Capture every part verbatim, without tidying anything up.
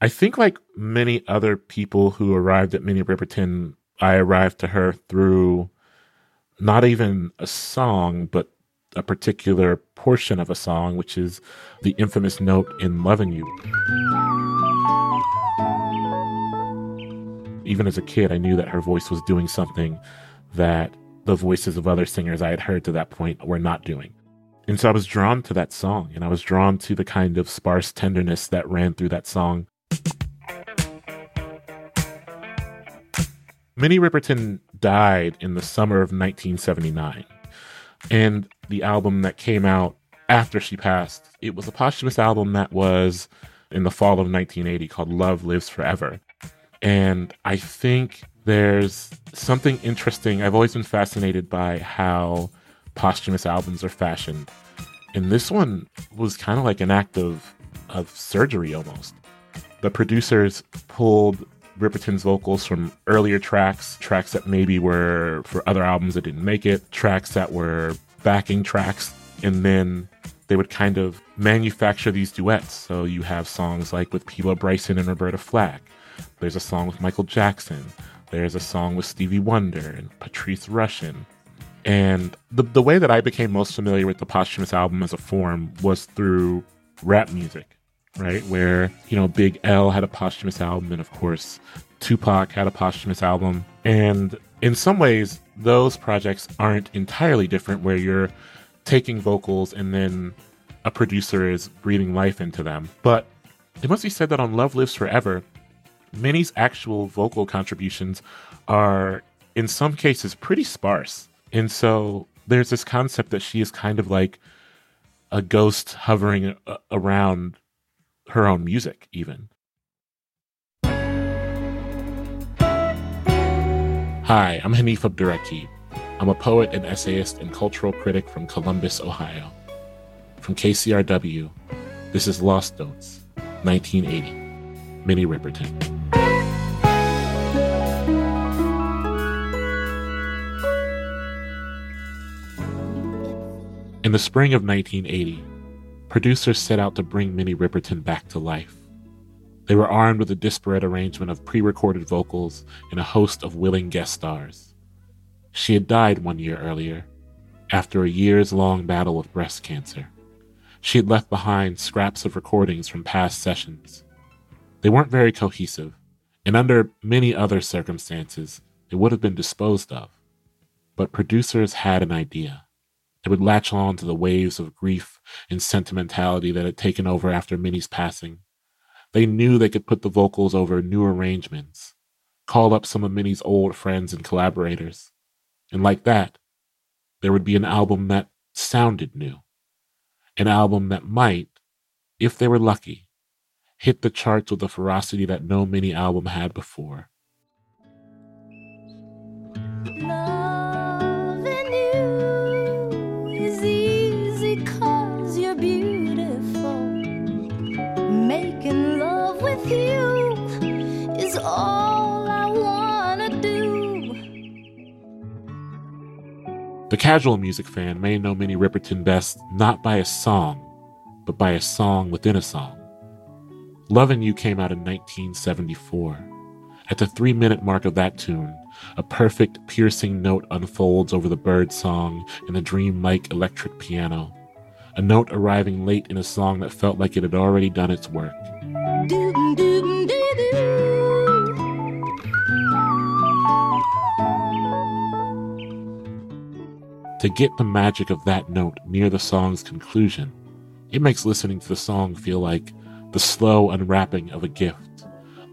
I think like many other people who arrived at Minnie Riperton, I arrived to her through not even a song, but a particular portion of a song, which is the infamous note in Lovin' You. Even as a kid, I knew that her voice was doing something that the voices of other singers I had heard to that point were not doing. And so I was drawn to that song, and I was drawn to the kind of sparse tenderness that ran through that song. Minnie Riperton died in the summer of nineteen seventy-nine. And the album that came out after she passed, it was a posthumous album that was in the fall of nineteen eighty called Love Lives Forever. And I think there's something interesting. I've always been fascinated by how posthumous albums are fashioned. And this one was kind of like an act of, of surgery almost. The producers pulled Riperton's vocals from earlier tracks, tracks that maybe were for other albums that didn't make it, tracks that were backing tracks, and then they would kind of manufacture these duets. So you have songs like with Peabo Bryson and Roberta Flack. There's a song with Michael Jackson. There's a song with Stevie Wonder and Patrice Rushen. And the, the way that I became most familiar with the posthumous album as a form was through rap music. Right, where, you know, Big L had a posthumous album, and of course, Tupac had a posthumous album. And in some ways, those projects aren't entirely different, where you're taking vocals and then a producer is breathing life into them. But it must be said that on Love Lives Forever, Minnie's actual vocal contributions are, in some cases, pretty sparse. And so there's this concept that she is kind of like a ghost hovering a- around her own music, even. Hi, I'm Hanif Abdurraqib. I'm a poet and essayist and cultural critic from Columbus, Ohio. From K C R W, this is Lost Notes, nineteen eighty, Minnie Riperton. In the spring of nineteen eighty, producers set out to bring Minnie Riperton back to life. They were armed with a disparate arrangement of pre-recorded vocals and a host of willing guest stars. She had died one year earlier, after a years-long battle with breast cancer. She had left behind scraps of recordings from past sessions. They weren't very cohesive, and under many other circumstances, they would have been disposed of. But producers had an idea. They would latch on to the waves of grief and sentimentality that had taken over after Minnie's passing. They knew they could put the vocals over new arrangements, call up some of Minnie's old friends and collaborators, and like that, there would be an album that sounded new, an album that might, if they were lucky, hit the charts with a ferocity that no Minnie album had before. The casual music fan may know Minnie Riperton best not by a song, but by a song within a song. Lovin' You came out in nineteen seventy-four. At the three-minute mark of that tune, a perfect, piercing note unfolds over the bird song and the dream-like electric piano, a note arriving late in a song that felt like it had already done its work. To get the magic of that note near the song's conclusion, it makes listening to the song feel like the slow unwrapping of a gift,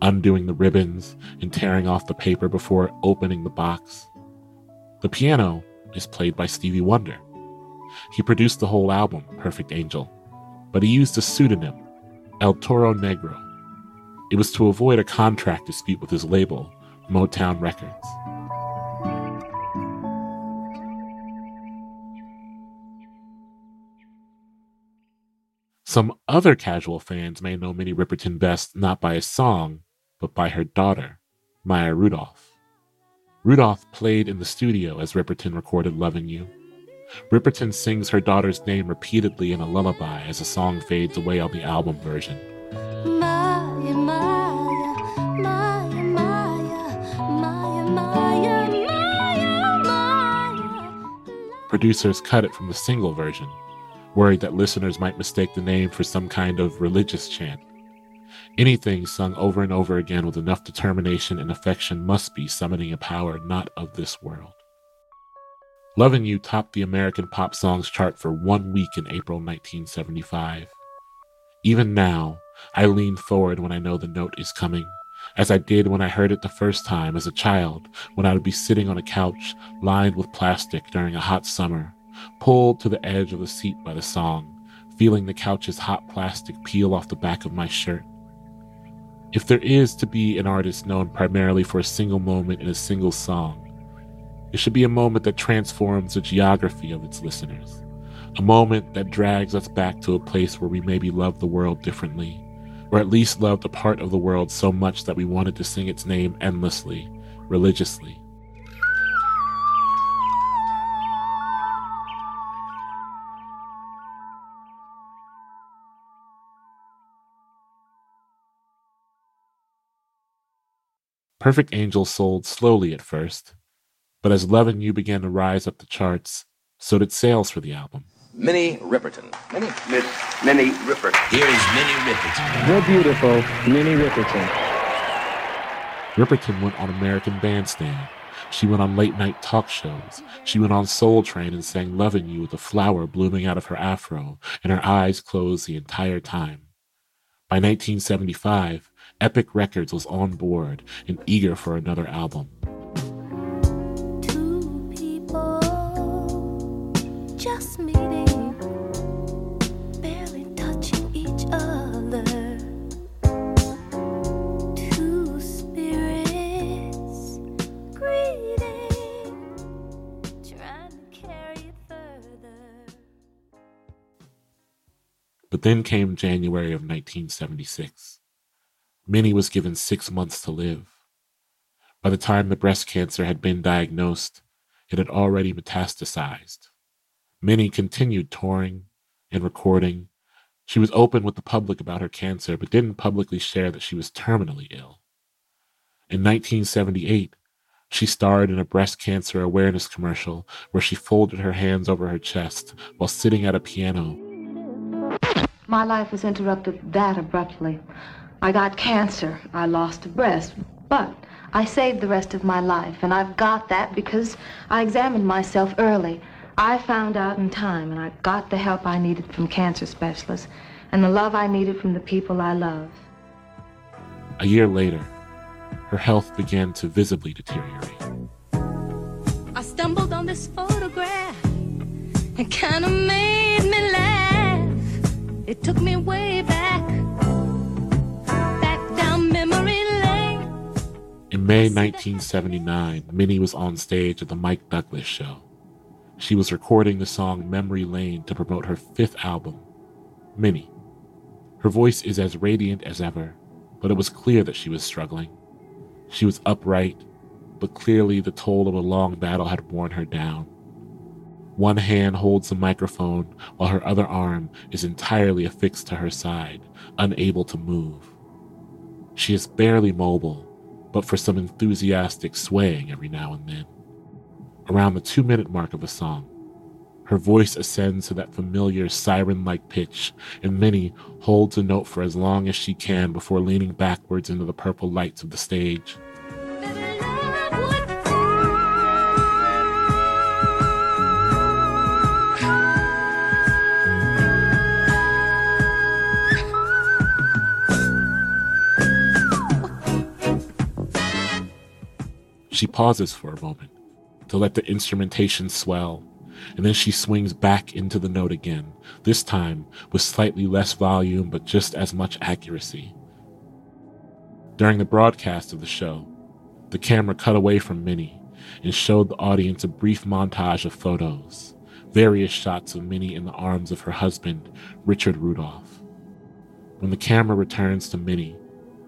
undoing the ribbons and tearing off the paper before opening the box. The piano is played by Stevie Wonder. He produced the whole album, Perfect Angel, but he used a pseudonym, El Toro Negro. It was to avoid a contract dispute with his label, Motown Records. Some other casual fans may know Minnie Riperton best not by a song, but by her daughter, Maya Rudolph. Rudolph played in the studio as Riperton recorded Lovin' You. Riperton sings her daughter's name repeatedly in a lullaby as the song fades away on the album version. My, my. producers cut it from the single version, worried that listeners might mistake the name for some kind of religious chant. Anything sung over and over again with enough determination and affection must be summoning a power not of this world. Lovin' You topped the American pop songs chart for one week in April nineteen seventy-five. Even now, I lean forward when I know the note is coming, as I did when I heard it the first time as a child, when I would be sitting on a couch lined with plastic during a hot summer, pulled to the edge of the seat by the song, feeling the couch's hot plastic peel off the back of my shirt. If there is to be an artist known primarily for a single moment in a single song, it should be a moment that transforms the geography of its listeners, a moment that drags us back to a place where we maybe love the world differently, or at least love the part of the world so much that we wanted to sing its name endlessly, religiously. Perfect Angel sold slowly at first, but as Lovin' You began to rise up the charts, so did sales for the album. Minnie Riperton. Minnie, Miss Minnie Riperton. Here is Minnie Riperton. We're beautiful, Minnie Riperton. Riperton went on American Bandstand. She went on late-night talk shows. She went on Soul Train and sang Lovin' You with a flower blooming out of her afro, and her eyes closed the entire time. By nineteen seventy-five, Epic Records was on board and eager for another album. Just meeting, barely touching each other. Two spirits greeting, trying to carry it further. But then came January of nineteen seventy-six. Minnie was given six months to live. By the time the breast cancer had been diagnosed, it had already metastasized. Minnie continued touring and recording. She was open with the public about her cancer, but didn't publicly share that she was terminally ill. In nineteen seventy-eight, she starred in a breast cancer awareness commercial where she folded her hands over her chest while sitting at a piano. My life was interrupted that abruptly. I got cancer. I lost a breast, but I saved the rest of my life, and I've got that because I examined myself early. I found out in time, and I got the help I needed from cancer specialists and the love I needed from the people I love. A year later, her health began to visibly deteriorate. I stumbled on this photograph. It kind of made me laugh. It took me way back, back down memory lane. In May nineteen seventy-nine, Minnie was on stage at the Mike Douglas show. She was recording the song Memory Lane to promote her fifth album, Minnie. Her voice is as radiant as ever, but it was clear that she was struggling. She was upright, but clearly the toll of a long battle had worn her down. One hand holds the microphone while her other arm is entirely affixed to her side, unable to move. She is barely mobile, but for some enthusiastic swaying every now and then. Around the two-minute mark of a song, her voice ascends to that familiar siren-like pitch, and Minnie holds a note for as long as she can before leaning backwards into the purple lights of the stage. She pauses for a moment to let the instrumentation swell, and then she swings back into the note again, this time with slightly less volume but just as much accuracy. During the broadcast of the show, the camera cut away from Minnie and showed the audience a brief montage of photos, various shots of Minnie in the arms of her husband, Richard Rudolph. When the camera returns to Minnie,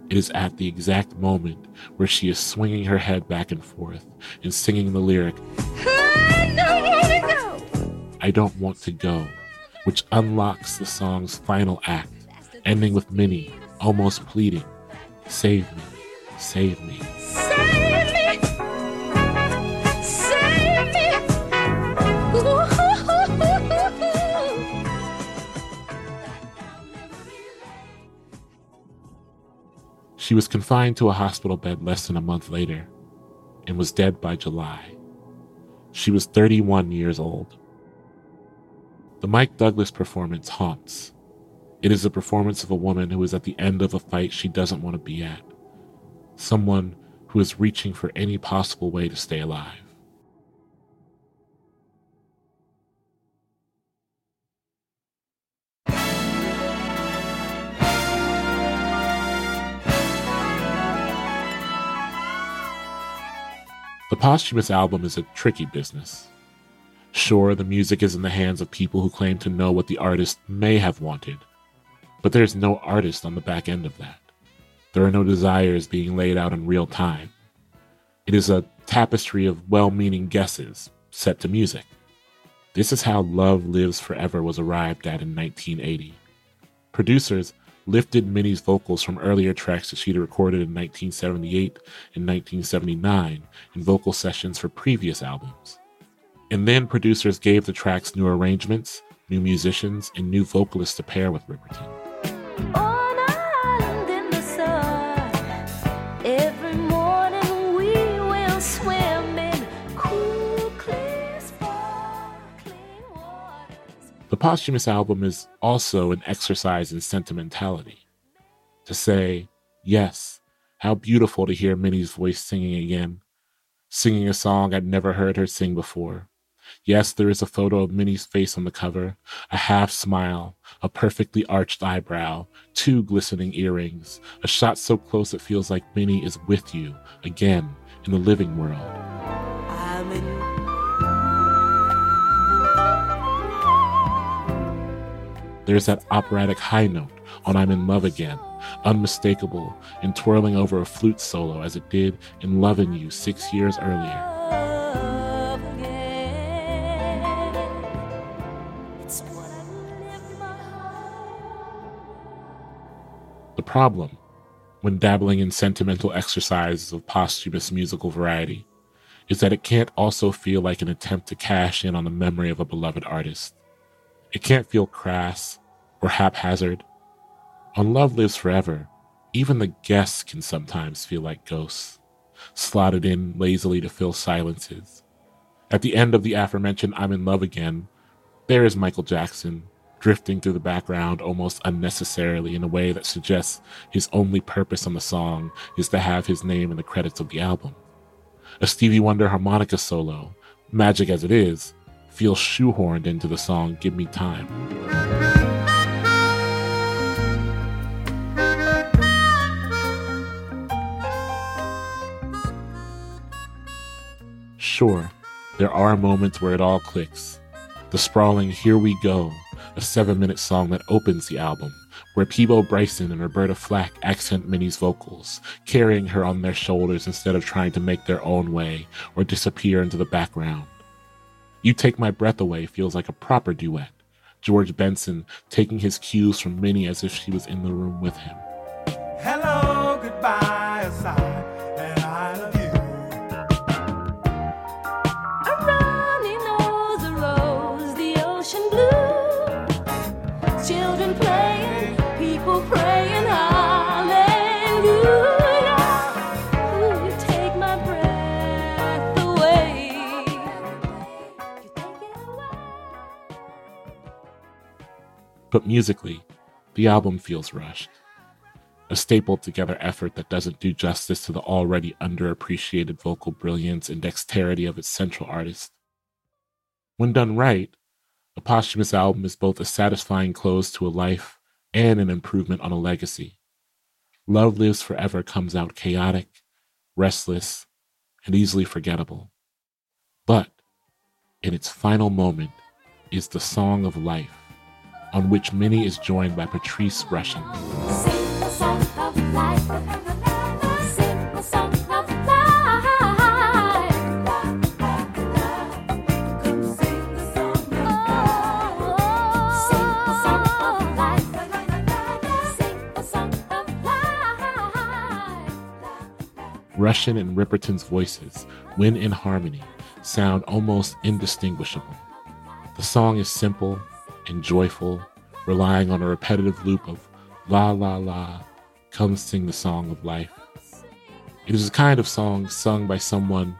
it is at the exact moment where she is swinging her head back and forth and singing the lyric, I don't want to go, I don't want to go, which unlocks the song's final act, ending with Minnie almost pleading, save me, save me. Save me, save me. Ooh. She was confined to a hospital bed less than a month later and was dead by July. She was thirty-one years old. The Mike Douglas performance haunts. It is the performance of a woman who is at the end of a fight she doesn't want to be at. Someone who is reaching for any possible way to stay alive. The posthumous album is a tricky business. Sure, the music is in the hands of people who claim to know what the artist may have wanted, but there's no artist on the back end of that. There are no desires being laid out in real time. It is a tapestry of well-meaning guesses set to music. This is how Love Lives Forever was arrived at in nineteen eighty. Producers lifted Minnie's vocals from earlier tracks that she'd recorded in nineteen seventy-eight and nineteen seventy-nine in vocal sessions for previous albums. And then producers gave the tracks new arrangements, new musicians, and new vocalists to pair with Riperton. On an island in the sun, every morning we will swim in cool, clear, sparkling waters. The posthumous album is also an exercise in sentimentality. To say, yes, how beautiful to hear Minnie's voice singing again, singing a song I'd never heard her sing before. Yes, there is a photo of Minnie's face on the cover, a half smile, a perfectly arched eyebrow, two glistening earrings, a shot so close it feels like Minnie is with you, again, in the living world. I'm in. There's that operatic high note on I'm in Love Again, unmistakable and twirling over a flute solo as it did in Lovin' You six years earlier. The problem, when dabbling in sentimental exercises of posthumous musical variety, is that it can't also feel like an attempt to cash in on the memory of a beloved artist. It can't feel crass or haphazard. On Love Lives Forever, even the guests can sometimes feel like ghosts, slotted in lazily to fill silences. At the end of the aforementioned I'm in Love Again, there is Michael Jackson, drifting through the background almost unnecessarily in a way that suggests his only purpose on the song is to have his name in the credits of the album. A Stevie Wonder harmonica solo, magic as it is, feels shoehorned into the song Give Me Time. Sure, there are moments where it all clicks. The sprawling Here We Go, a seven-minute song that opens the album, where Peabo Bryson and Roberta Flack accent Minnie's vocals, carrying her on their shoulders instead of trying to make their own way or disappear into the background. You Take My Breath Away feels like a proper duet, George Benson taking his cues from Minnie as if she was in the room with him. Hello, goodbye, aside. But musically, the album feels rushed. A stapled-together effort that doesn't do justice to the already underappreciated vocal brilliance and dexterity of its central artist. When done right, a posthumous album is both a satisfying close to a life and an improvement on a legacy. Love Lives Forever comes out chaotic, restless, and easily forgettable. But, in its final moment, is the song of life, on which Minnie is joined by Patrice Rushen. Sing the song of life. Sing the song of life. Sing the song of life. Sing the song of life. Sing the song of life. Rushen and Riperton's voices, when in harmony, sound almost indistinguishable. The song is simple and joyful, relying on a repetitive loop of la la la, come sing the Song of Life. It is a kind of song sung by someone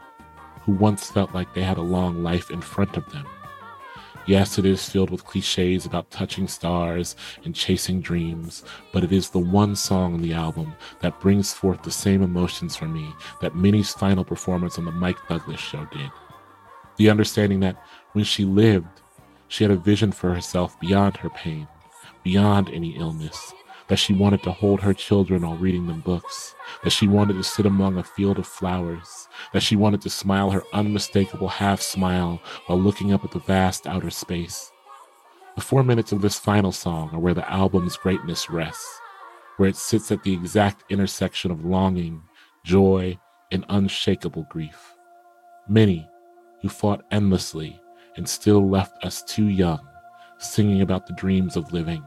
who once felt like they had a long life in front of them. Yes, it is filled with cliches about touching stars and chasing dreams, but it is the one song on the album that brings forth the same emotions for me that Minnie's final performance on the Mike Douglas show did. The understanding that when she lived, she had a vision for herself beyond her pain, beyond any illness, that she wanted to hold her children while reading them books, that she wanted to sit among a field of flowers, that she wanted to smile her unmistakable half-smile while looking up at the vast outer space. The four minutes of this final song are where the album's greatness rests, where it sits at the exact intersection of longing, joy, and unshakable grief. Minnie, who fought endlessly and still left us too young, singing about the dreams of living,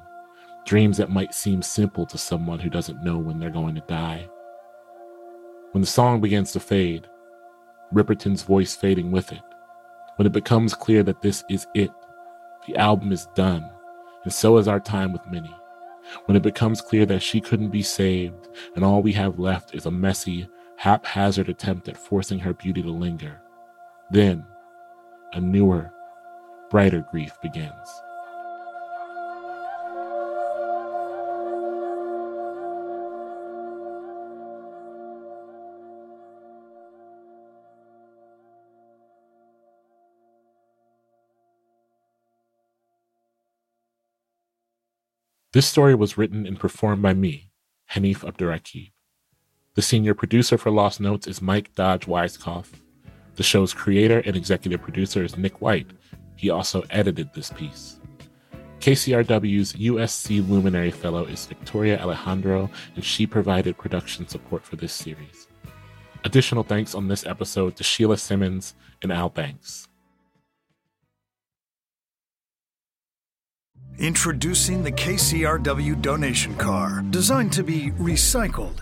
dreams that might seem simple to someone who doesn't know when they're going to die. When the song begins to fade, Riperton's voice fading with it, when it becomes clear that this is it, the album is done, and so is our time with Minnie. When it becomes clear that she couldn't be saved, and all we have left is a messy, haphazard attempt at forcing her beauty to linger, then a newer, brighter grief begins. This story was written and performed by me, Hanif Abdurraqib. The senior producer for Lost Notes is Mike Dodge Weisskopf. The show's creator and executive producer is Nick White. He also edited this piece. K C R W's U S C Luminary Fellow is Victoria Alejandro, and she provided production support for this series. Additional thanks on this episode to Sheila Simmons and Al Banks. Introducing the K C R W donation car, designed to be recycled.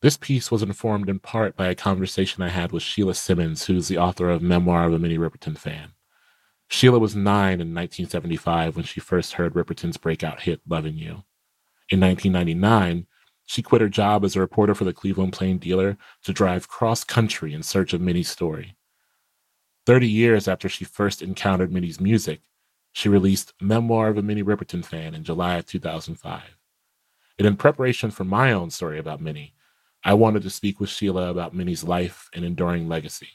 This piece was informed in part by a conversation I had with Sheila Simmons, who's the author of Memoir of a Minnie Riperton Fan. Sheila was nine in nineteen seventy-five when she first heard Riperton's breakout hit, Lovin' You. In nineteen ninety-nine, she quit her job as a reporter for the Cleveland Plain Dealer to drive cross-country in search of Minnie's story. Thirty years after she first encountered Minnie's music, she released Memoir of a Minnie Riperton Fan in July of two thousand five. And in preparation for my own story about Minnie, I wanted to speak with Sheila about Minnie's life and enduring legacy.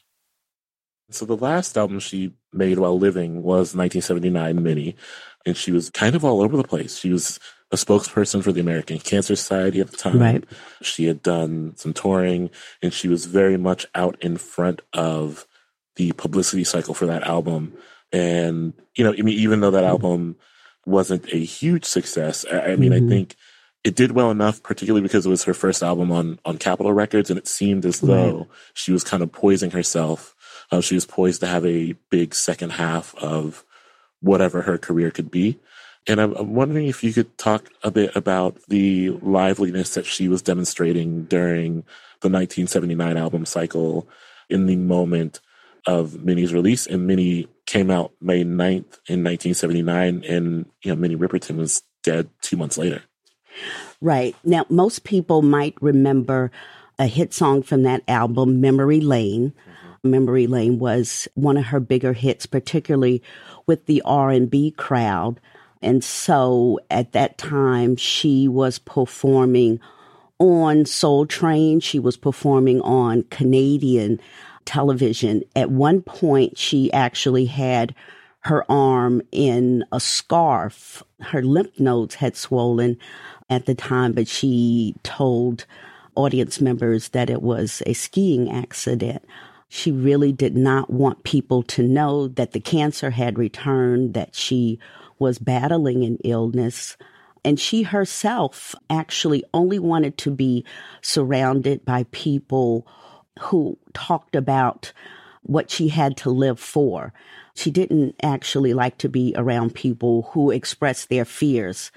So the last album she made while living was nineteen seventy-nine, Minnie, and she was kind of all over the place. She was a spokesperson for the American Cancer Society at the time. Right. She had done some touring, and she was very much out in front of the publicity cycle for that album. And, you know, I mean, even though that album wasn't a huge success, I, I mean, mm-hmm. I think it did well enough, particularly because it was her first album on, on Capitol Records, and it seemed as though she was kind of poising herself. Uh, she was poised to have a big second half of whatever her career could be. And I'm, I'm wondering if you could talk a bit about the liveliness that she was demonstrating during the nineteen seventy-nine album cycle in the moment of Minnie's release. And Minnie came out May ninth in nineteen seventy-nine, and you know Minnie Riperton was dead two months later. Right. Now, most people might remember a hit song from that album, Memory Lane. Mm-hmm. Memory Lane was one of her bigger hits, particularly with the R and B crowd. And so at that time, she was performing on Soul Train. She was performing on Canadian television. At one point, she actually had her arm in a scarf. Her lymph nodes had swollen at the time, but she told audience members that it was a skiing accident. She really did not want people to know that the cancer had returned, that she was battling an illness. And she herself actually only wanted to be surrounded by people who talked about what she had to live for. She didn't actually like to be around people who expressed their fears.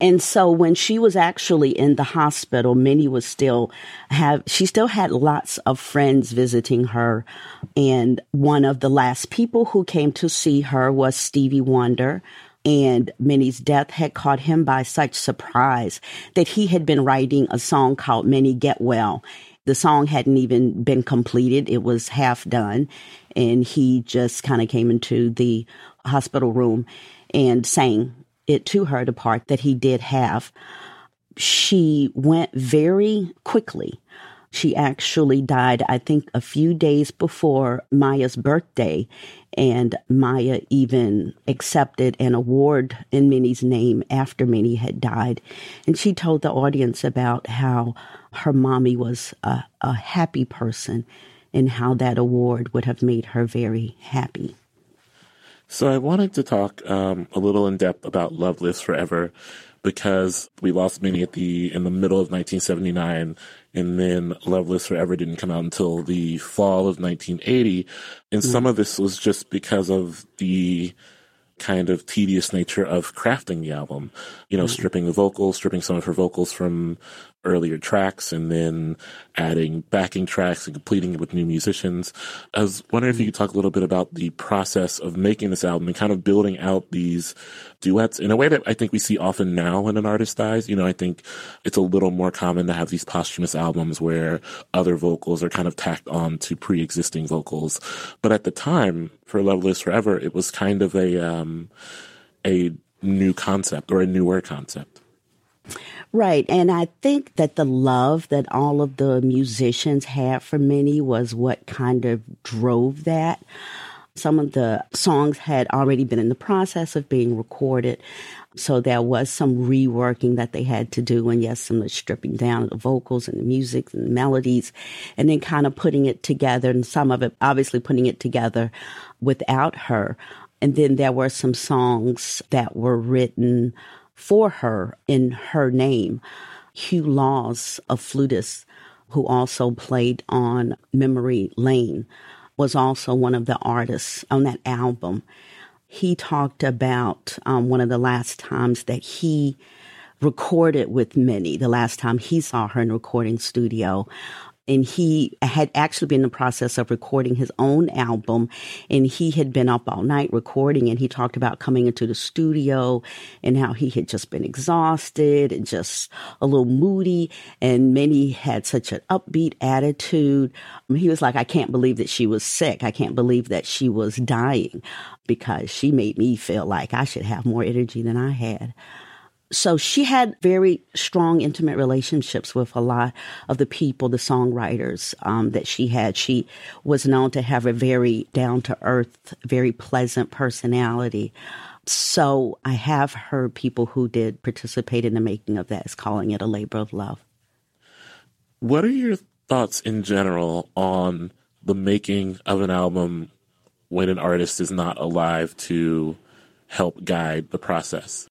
And so when she was actually in the hospital, Minnie was still have, she still had lots of friends visiting her. And one of the last people who came to see her was Stevie Wonder. And Minnie's death had caught him by such surprise that he had been writing a song called Minnie Get Well. The song hadn't even been completed. It was half done. And he just kind of came into the hospital room and sang it to her, the part that he did have. She went very quickly. She actually died, I think, a few days before Maya's birthday. And Maya even accepted an award in Minnie's name after Minnie had died. And she told the audience about how her mommy was a, a happy person and how that award would have made her very happy. So I wanted to talk um, a little in depth about Love Lives Forever, because we lost Minnie at the in the middle of nineteen seventy-nine, and then Love Lives Forever didn't come out until the fall of nineteen eighty. And mm-hmm. some of this was just because of the kind of tedious nature of crafting the album, you know, mm-hmm. stripping the vocals, stripping some of her vocals from earlier tracks, and then adding backing tracks and completing it with new musicians. I was wondering if you could talk a little bit about the process of making this album and kind of building out these duets in a way that I think we see often now when an artist dies. You know, I think it's a little more common to have these posthumous albums where other vocals are kind of tacked on to pre-existing vocals. But at the time, for Love Lives Forever, it was kind of a um, a new concept, or a newer concept. Right. And I think that the love that all of the musicians had for Minnie was what kind of drove that. Some of the songs had already been in the process of being recorded, so there was some reworking that they had to do, and yes, some of the stripping down of the vocals and the music and the melodies, and then kind of putting it together, and some of it obviously putting it together without her. And then there were some songs that were written for her in her name. Hugh Laws, a flutist who also played on Memory Lane, was also one of the artists on that album. He talked about um, one of the last times that he recorded with Minnie, the last time he saw her in a recording studio. And he had actually been in the process of recording his own album, and he had been up all night recording, and he talked about coming into the studio and how he had just been exhausted and just a little moody, and Minnie had such an upbeat attitude. He was like, I can't believe that she was sick. I can't believe that she was dying, because she made me feel like I should have more energy than I had. So she had very strong, intimate relationships with a lot of the people, the songwriters um, that she had. She was known to have a very down-to-earth, very pleasant personality. So I have heard people who did participate in the making of that is calling it a labor of love. What are your thoughts in general on the making of an album when an artist is not alive to help guide the process?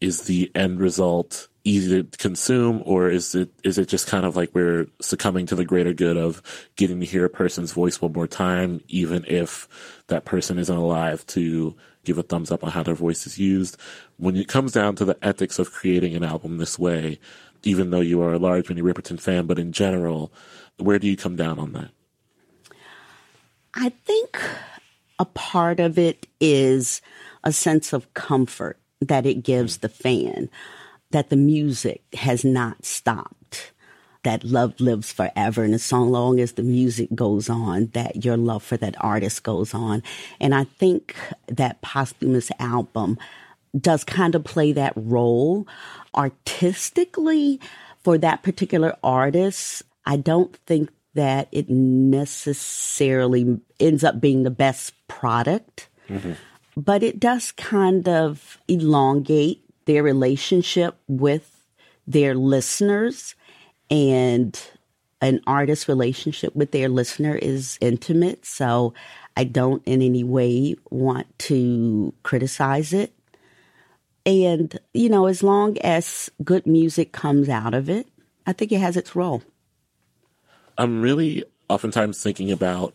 Is the end result easy to consume, or is it is it just kind of like we're succumbing to the greater good of getting to hear a person's voice one more time, even if that person isn't alive to give a thumbs up on how their voice is used? When it comes down to the ethics of creating an album this way, even though you are a large Minnie Riperton fan, but in general, where do you come down on that? I think a part of it is a sense of comfort that it gives the fan, that the music has not stopped, that love lives forever, and so long as the music goes on, that your love for that artist goes on. And I think that posthumous album does kind of play that role. Artistically, for that particular artist, I don't think that it necessarily ends up being the best product. Mm-hmm. But it does kind of elongate their relationship with their listeners, and an artist's relationship with their listener is intimate. So I don't in any way want to criticize it. And, you know, as long as good music comes out of it, I think it has its role. I'm really oftentimes thinking about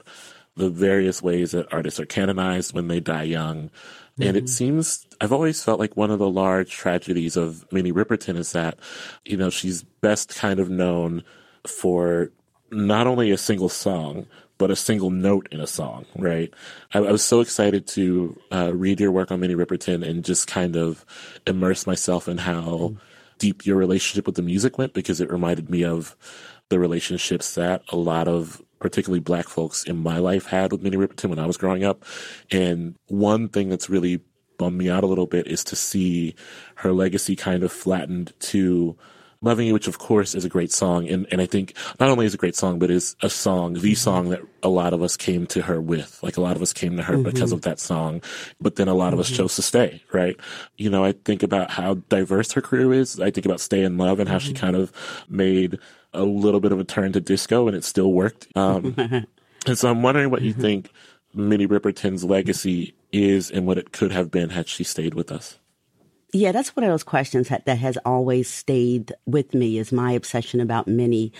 the various ways that artists are canonized when they die young. Mm-hmm. And it seems, I've always felt like one of the large tragedies of Minnie Riperton is that, you know, she's best kind of known for not only a single song, but a single note in a song, right? I, I was so excited to uh, read your work on Minnie Riperton and just kind of immerse myself in how mm-hmm. deep your relationship with the music went, because it reminded me of the relationships that a lot of particularly Black folks in my life had with Minnie Riperton when I was growing up. And one thing that's really bummed me out a little bit is to see her legacy kind of flattened to Loving You, which of course is a great song. And, and I think not only is it a great song, but is a song, the song that a lot of us came to her with. Like a lot of us came to her mm-hmm. because of that song, but then a lot mm-hmm. of us chose to stay, right? You know, I think about how diverse her career is. I think about Stay in Love and how mm-hmm. she kind of made a little bit of a turn to disco and it still worked. Um, and so I'm wondering what you mm-hmm. think Minnie Riperton's legacy is and what it could have been had she stayed with us. Yeah, that's one of those questions that, that has always stayed with me, is my obsession about Minnie.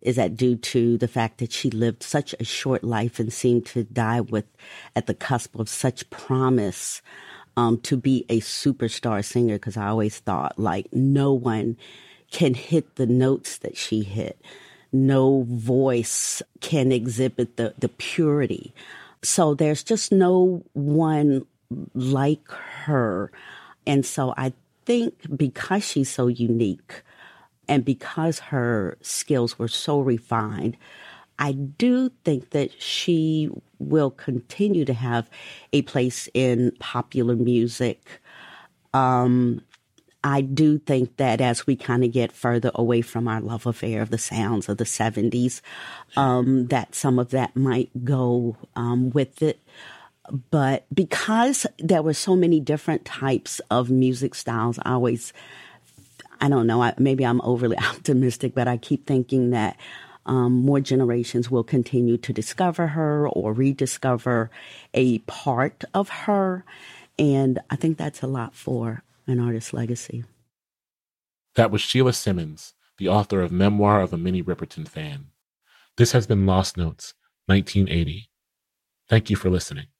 Is that due to the fact that she lived such a short life and seemed to die with at the cusp of such promise um, to be a superstar singer? Because I always thought, like, no one can hit the notes that she hit. No voice can exhibit the, the purity. So there's just no one like her. And so I think because she's so unique and because her skills were so refined, I do think that she will continue to have a place in popular music. Um, I do think that as we kind of get further away from our love affair of the sounds of the seventies, um, that some of that might go um, with it. But because there were so many different types of music styles, I always, I don't know, I, maybe I'm overly optimistic, but I keep thinking that um, more generations will continue to discover her or rediscover a part of her. And I think that's a lot for an artist's legacy. That was Sheila Simmons, the author of Memoir of a Minnie Riperton Fan. This has been Lost Notes, nineteen eighty. Thank you for listening.